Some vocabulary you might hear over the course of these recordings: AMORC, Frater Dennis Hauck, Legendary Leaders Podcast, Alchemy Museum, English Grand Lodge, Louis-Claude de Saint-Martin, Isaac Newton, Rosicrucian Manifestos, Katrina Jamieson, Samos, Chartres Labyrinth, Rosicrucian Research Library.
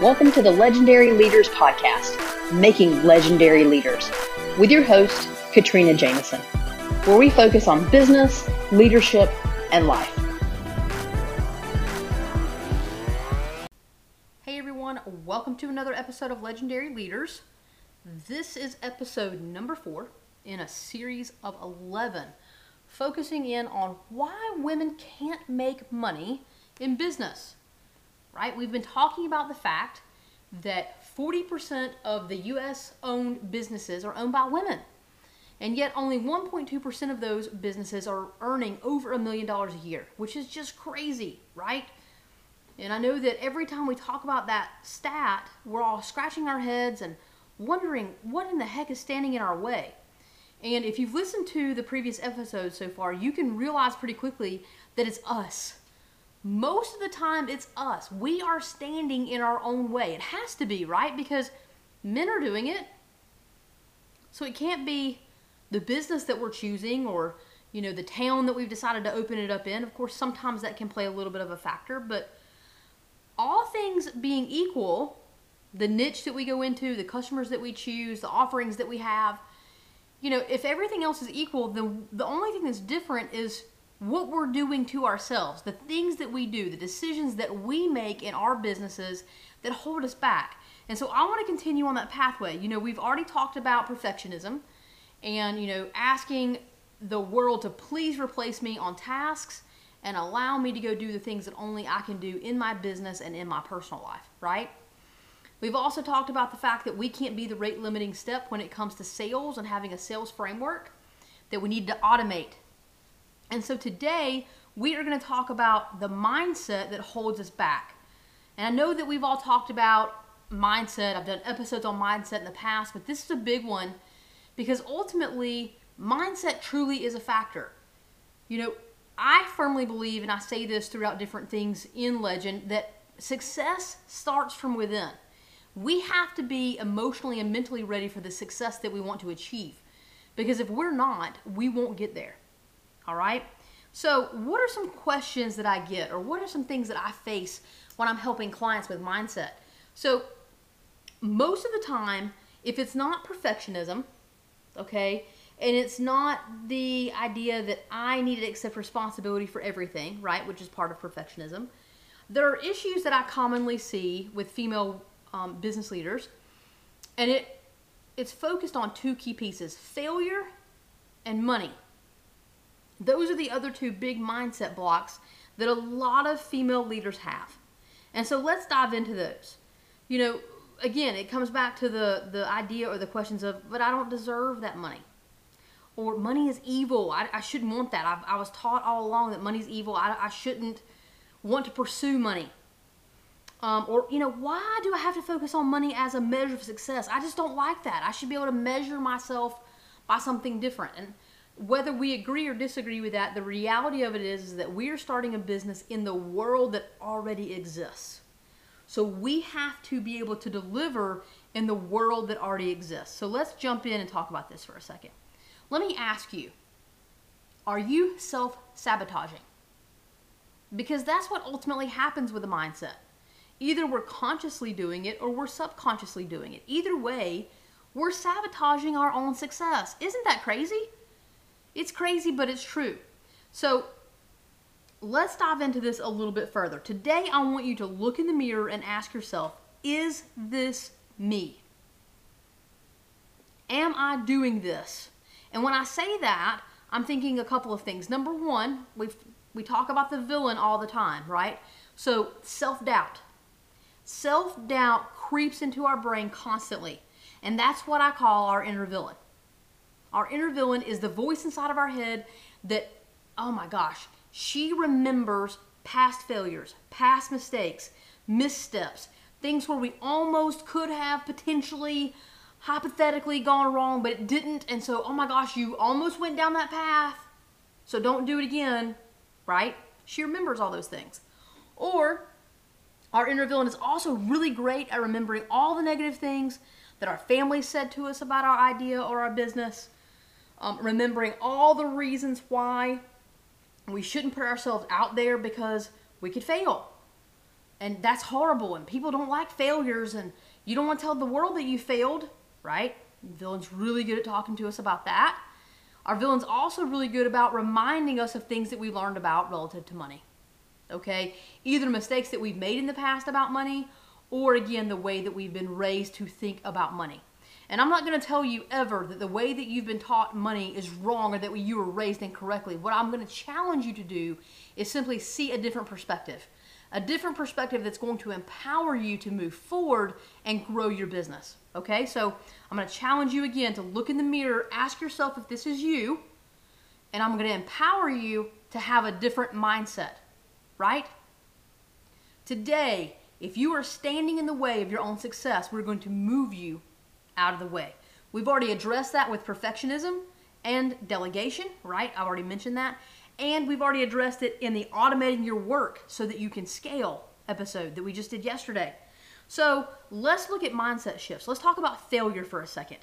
Welcome to the Legendary Leaders Podcast, Making Legendary Leaders, with your host, Katrina Jamieson, where we focus on business, leadership, and life. Hey everyone, welcome to another episode of Legendary Leaders. This is episode number 4 in a series of 11, focusing in on why women can't make money in business. Right? We've been talking about the fact that 40% of the U.S. owned businesses are owned by women, and yet only 1.2% of those businesses are earning over $1 million a year, which is just crazy, right? And I know that every time we talk about that stat, we're all scratching our heads and wondering what in the heck is standing in our way. And if you've listened to the previous episodes so far, you can realize pretty quickly that it's us. Most of the time, it's us. We are standing in our own way. It has to be, right? Because men are doing it. So it can't be the business that we're choosing or, you know, the town that we've decided to open it up in. Of course, sometimes that can play a little bit of a factor, but all things being equal, the niche that we go into, the customers that we choose, the offerings that we have, you know, if everything else is equal, the only thing that's different is what we're doing to ourselves, the things that we do, the decisions that we make in our businesses that hold us back. And so I want to continue on that pathway. You know, we've already talked about perfectionism and, you know, asking the world to please replace me on tasks and allow me to go do the things that only I can do in my business and in my personal life, right? We've also talked about the fact that we can't be the rate limiting step when it comes to sales and having a sales framework that we need to automate. And so today, we are going to talk about the mindset that holds us back. And I know that we've all talked about mindset. I've done episodes on mindset in the past, but this is a big one because ultimately, mindset truly is a factor. You know, I firmly believe, and I say this throughout different things in Legend, that success starts from within. We have to be emotionally and mentally ready for the success that we want to achieve. Because if we're not, we won't get there. All right, so what are some questions that I get, or what are some things that I face when I'm helping clients with mindset? So most of the time, if it's not perfectionism, okay, and it's not the idea that I need to accept responsibility for everything, right, which is part of perfectionism, there are issues that I commonly see with female business leaders, and it's focused on two key pieces, failure and money. Those are the other two big mindset blocks that a lot of female leaders have. And so let's dive into those. You know, again, it comes back to the idea or the questions of, but I don't deserve that money. Or money is evil. I shouldn't want that. I was taught all along that money's evil. I shouldn't want to pursue money. Or, you know, why do I have to focus on money as a measure of success? I just don't like that. I should be able to measure myself by something different. And whether we agree or disagree with that, the reality of it is that we're starting a business in the world that already exists. So we have to be able to deliver in the world that already exists. So let's jump in and talk about this for a second. Let me ask you, are you self-sabotaging? Because that's what ultimately happens with a mindset. Either we're consciously doing it or we're subconsciously doing it. Either way, we're sabotaging our own success. Isn't that crazy? It's crazy, but it's true. So let's dive into this a little bit further. Today, I want you to look in the mirror and ask yourself, is this me? Am I doing this? And when I say that, I'm thinking a couple of things. Number one, we talk about the villain all the time, right? So self-doubt. Self-doubt creeps into our brain constantly. And that's what I call our inner villain. Our inner villain is the voice inside of our head that, oh my gosh, she remembers past failures, past mistakes, missteps, things where we almost could have potentially, hypothetically gone wrong, but it didn't. And so, oh my gosh, you almost went down that path, so don't do it again, right? She remembers all those things. Or our inner villain is also really great at remembering all the negative things that our family said to us about our idea or our business. Remembering all the reasons why we shouldn't put ourselves out there because we could fail. And that's horrible, and people don't like failures, and you don't want to tell the world that you failed, right? Villain's really good at talking to us about that. Our villain's also really good about reminding us of things that we learned about relative to money, okay? Either mistakes that we've made in the past about money, or again, the way that we've been raised to think about money. And I'm not going to tell you ever that the way that you've been taught money is wrong or that you were raised incorrectly. What I'm going to challenge you to do is simply see a different perspective that's going to empower you to move forward and grow your business. Okay, so I'm going to challenge you again to look in the mirror, ask yourself if this is you, and I'm going to empower you to have a different mindset, right? Today, if you are standing in the way of your own success, we're going to move you out of the way. We've already addressed that with perfectionism and delegation, right? I've already mentioned that. And we've already addressed it in the automating your work so that you can scale episode that we just did yesterday. So let's look at mindset shifts. Let's talk about failure for a second.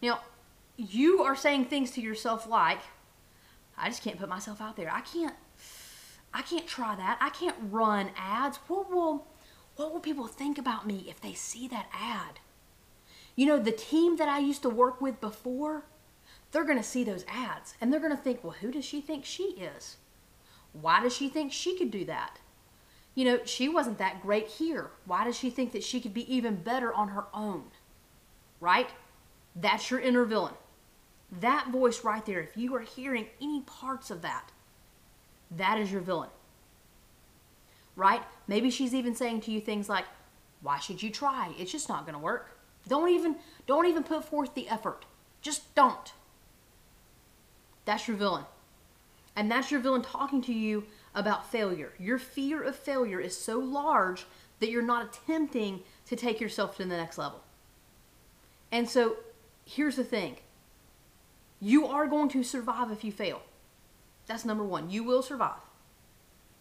Now, you are saying things to yourself like, I just can't put myself out there. I can't try that. I can't run ads. What will people think about me if they see that ad? You know, the team that I used to work with before, they're going to see those ads and they're going to think, well, who does she think she is? Why does she think she could do that? You know, she wasn't that great here. Why does she think that she could be even better on her own? Right? That's your inner villain. That voice right there, if you are hearing any parts of that, that is your villain. Right? Maybe she's even saying to you things like, why should you try? It's just not going to work. Don't even put forth the effort. Just don't. That's your villain. And that's your villain talking to you about failure. Your fear of failure is so large that you're not attempting to take yourself to the next level. And so here's the thing. You are going to survive if you fail. That's number one. You will survive.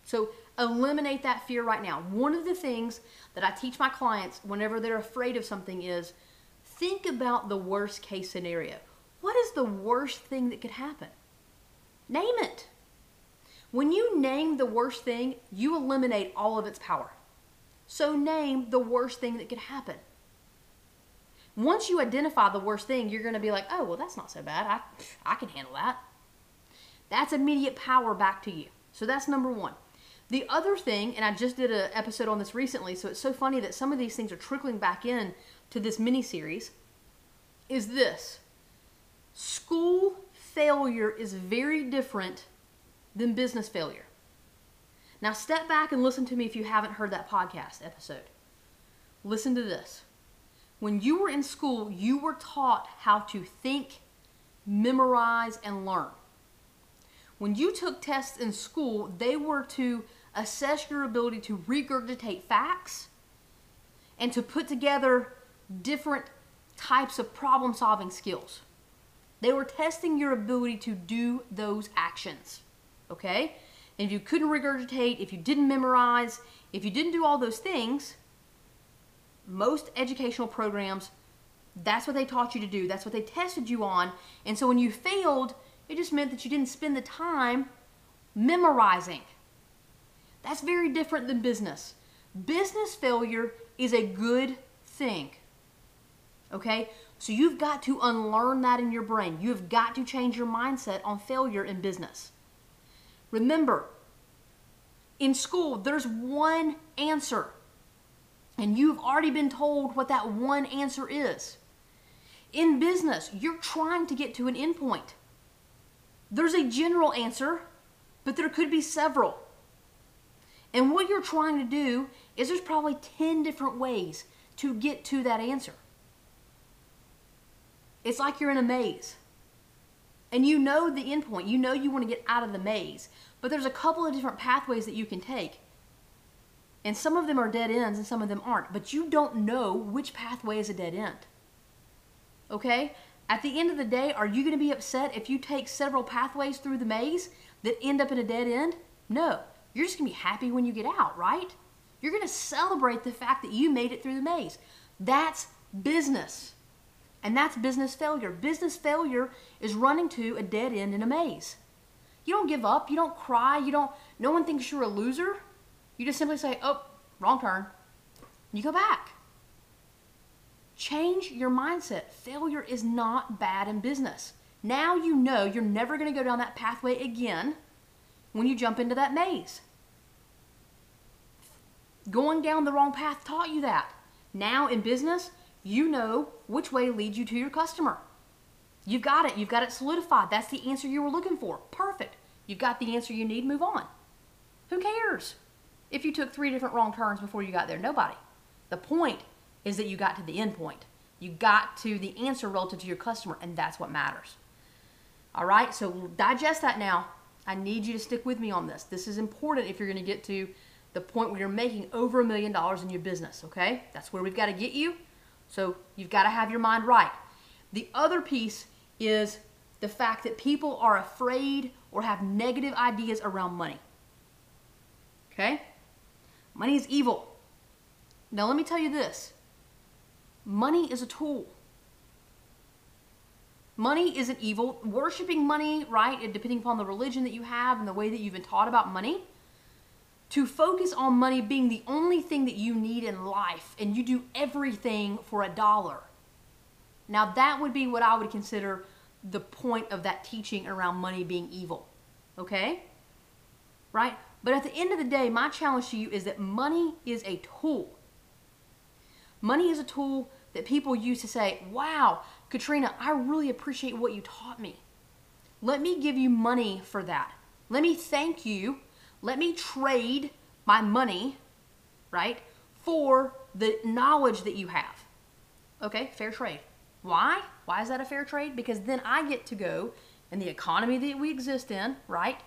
So eliminate that fear right now. One of the things that I teach my clients whenever they're afraid of something is think about the worst case scenario. What is the worst thing that could happen? Name it. When you name the worst thing, you eliminate all of its power. So name the worst thing that could happen. Once you identify the worst thing, you're going to be like, oh, well, that's not so bad. I can handle that. That's immediate power back to you. So that's number one. The other thing, and I just did an episode on this recently, so it's so funny that some of these things are trickling back in to this mini-series, is this. School failure is very different than business failure. Now step back and listen to me if you haven't heard that podcast episode. Listen to this. When you were in school, you were taught how to think, memorize, and learn. When you took tests in school, they were to assess your ability to regurgitate facts and to put together different types of problem-solving skills. They were testing your ability to do those actions, okay? And if you couldn't regurgitate, if you didn't memorize, if you didn't do all those things, most educational programs, that's what they taught you to do. That's what they tested you on. And so when you failed, it just meant that you didn't spend the time memorizing. That's very different than business. Business failure is a good thing, okay? So you've got to unlearn that in your brain. You've got to change your mindset on failure in business. Remember, in school, there's one answer, and you've already been told what that one answer is. In business, you're trying to get to an end point. There's a general answer, but there could be several. And what you're trying to do is there's probably 10 different ways to get to that answer. It's like you're in a maze. And you know the end point. You know you want to get out of the maze. But there's a couple of different pathways that you can take. And some of them are dead ends and some of them aren't. But you don't know which pathway is a dead end. Okay? At the end of the day, are you going to be upset if you take several pathways through the maze that end up in a dead end? No. You're just going to be happy when you get out, right? You're going to celebrate the fact that you made it through the maze. That's business. And that's business failure. Business failure is running to a dead end in a maze. You don't give up. You don't cry. No one thinks you're a loser. You just simply say, oh, wrong turn, you go back. Change your mindset. Failure is not bad in business. Now you know you're never going to go down that pathway again when you jump into that maze. Going down the wrong path taught you that. Now in business, you know which way leads you to your customer. You've got it. You've got it solidified. That's the answer you were looking for. Perfect. You've got the answer you need. Move on. Who cares if you took 3 different wrong turns before you got there? Nobody. The point is that you got to the end point. You got to the answer relative to your customer, and that's what matters. All right, so we'll digest that now. I need you to stick with me on this. This is important if you're going to get to the point where you're making over $1 million in your business, okay? That's where we've got to get you. So you've got to have your mind right. The other piece is the fact that people are afraid or have negative ideas around money, okay? Money is evil. Now let me tell you this. Money is a tool. Money isn't evil. Worshipping money, right, and depending upon the religion that you have and the way that you've been taught about money, to focus on money being the only thing that you need in life and you do everything for $1. Now that would be what I would consider the point of that teaching around money being evil, okay? Right? But at the end of the day, my challenge to you is that money is a tool. Money is a tool that people use to say, wow, Katrina, I really appreciate what you taught me. Let me give you money for that. Let me thank you. Let me trade my money, right, for the knowledge that you have. Okay, fair trade. Why? Why is that a fair trade? Because then I get to go in the economy that we exist in, right?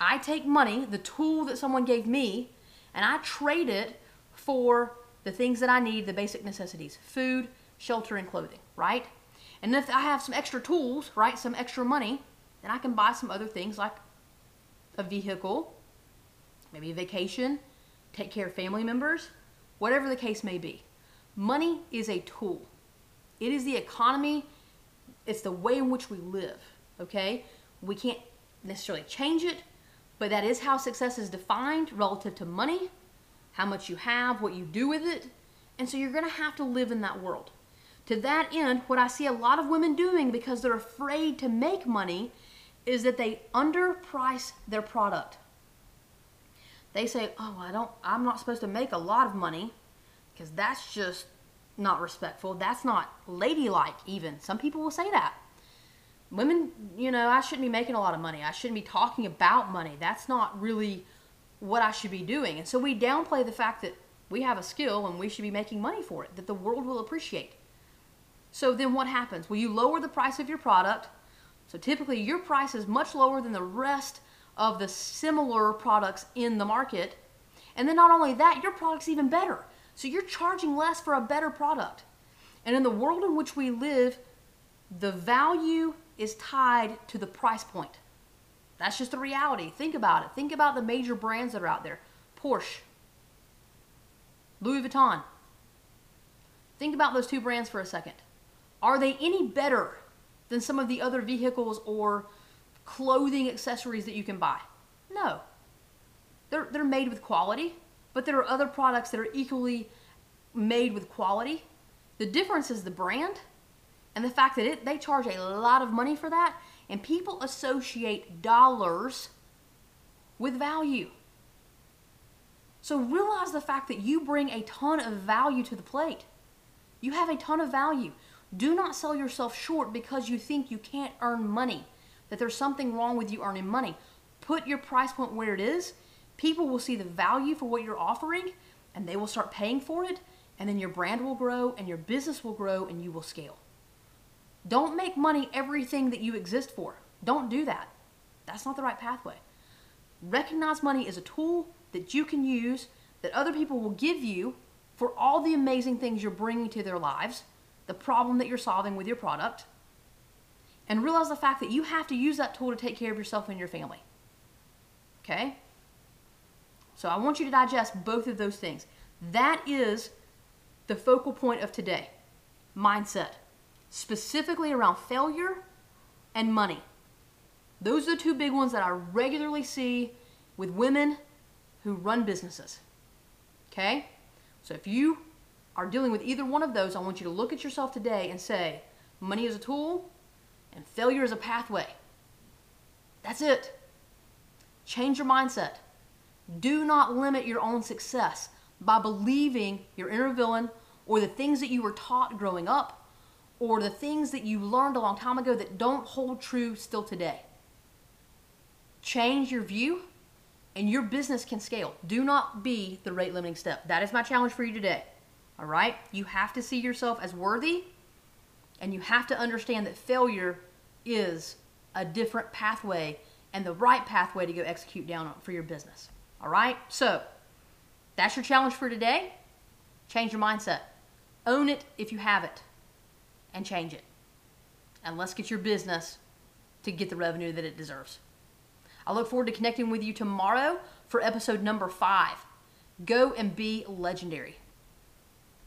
I take money, the tool that someone gave me, and I trade it for the things that I need, the basic necessities, food, shelter, and clothing, right? And if I have some extra tools, right, some extra money, then I can buy some other things like a vehicle, maybe a vacation, take care of family members, whatever the case may be. Money is a tool. It is the economy. It's the way in which we live, okay? We can't necessarily change it, but that is how success is defined relative to money. How much you have, what you do with it. And so you're going to have to live in that world. To that end, what I see a lot of women doing because they're afraid to make money is that they underprice their product. They say, oh, I'm not supposed to make a lot of money because that's just not respectful. That's not ladylike even. Some people will say that. Women, you know, I shouldn't be making a lot of money. I shouldn't be talking about money. That's not really what I should be doing. And so we downplay the fact that we have a skill and we should be making money for it, that the world will appreciate. So then what happens? Well, you lower the price of your product. So typically your price is much lower than the rest of the similar products in the market. And then not only that, your product's even better. So you're charging less for a better product. And in the world in which we live, the value is tied to the price point. That's just the reality. Think about it. Think about the major brands that are out there. Porsche, Louis Vuitton. Think about those 2 brands for a second. Are they any better than some of the other vehicles or clothing accessories that you can buy? No. They're made with quality, but there are other products that are equally made with quality. The difference is the brand and the fact that they charge a lot of money for that. And people associate dollars with value. So realize the fact that you bring a ton of value to the plate. You have a ton of value. Do not sell yourself short because you think you can't earn money, that there's something wrong with you earning money. Put your price point where it is. People will see the value for what you're offering, and they will start paying for it, and then your brand will grow, and your business will grow, and you will scale. Don't make money everything that you exist for. Don't do that. That's not the right pathway. Recognize money is a tool that you can use, that other people will give you for all the amazing things you're bringing to their lives, the problem that you're solving with your product, and realize the fact that you have to use that tool to take care of yourself and your family. Okay? So I want you to digest both of those things. That is the focal point of today. Mindset. Specifically around failure and money. Those are the 2 big ones that I regularly see with women who run businesses. Okay? So if you are dealing with either one of those, I want you to look at yourself today and say, money is a tool and failure is a pathway. That's it. Change your mindset. Do not limit your own success by believing your inner villain or the things that you were taught growing up or the things that you learned a long time ago that don't hold true still today. Change your view and your business can scale. Do not be the rate limiting step. That is my challenge for you today. All right? You have to see yourself as worthy, and you have to understand that failure is a different pathway and the right pathway to go execute down on for your business. All right? So that's your challenge for today. Change your mindset. Own it if you have it, and change it. And let's get your business to get the revenue that it deserves. I look forward to connecting with you tomorrow for episode number 5. Go and be legendary.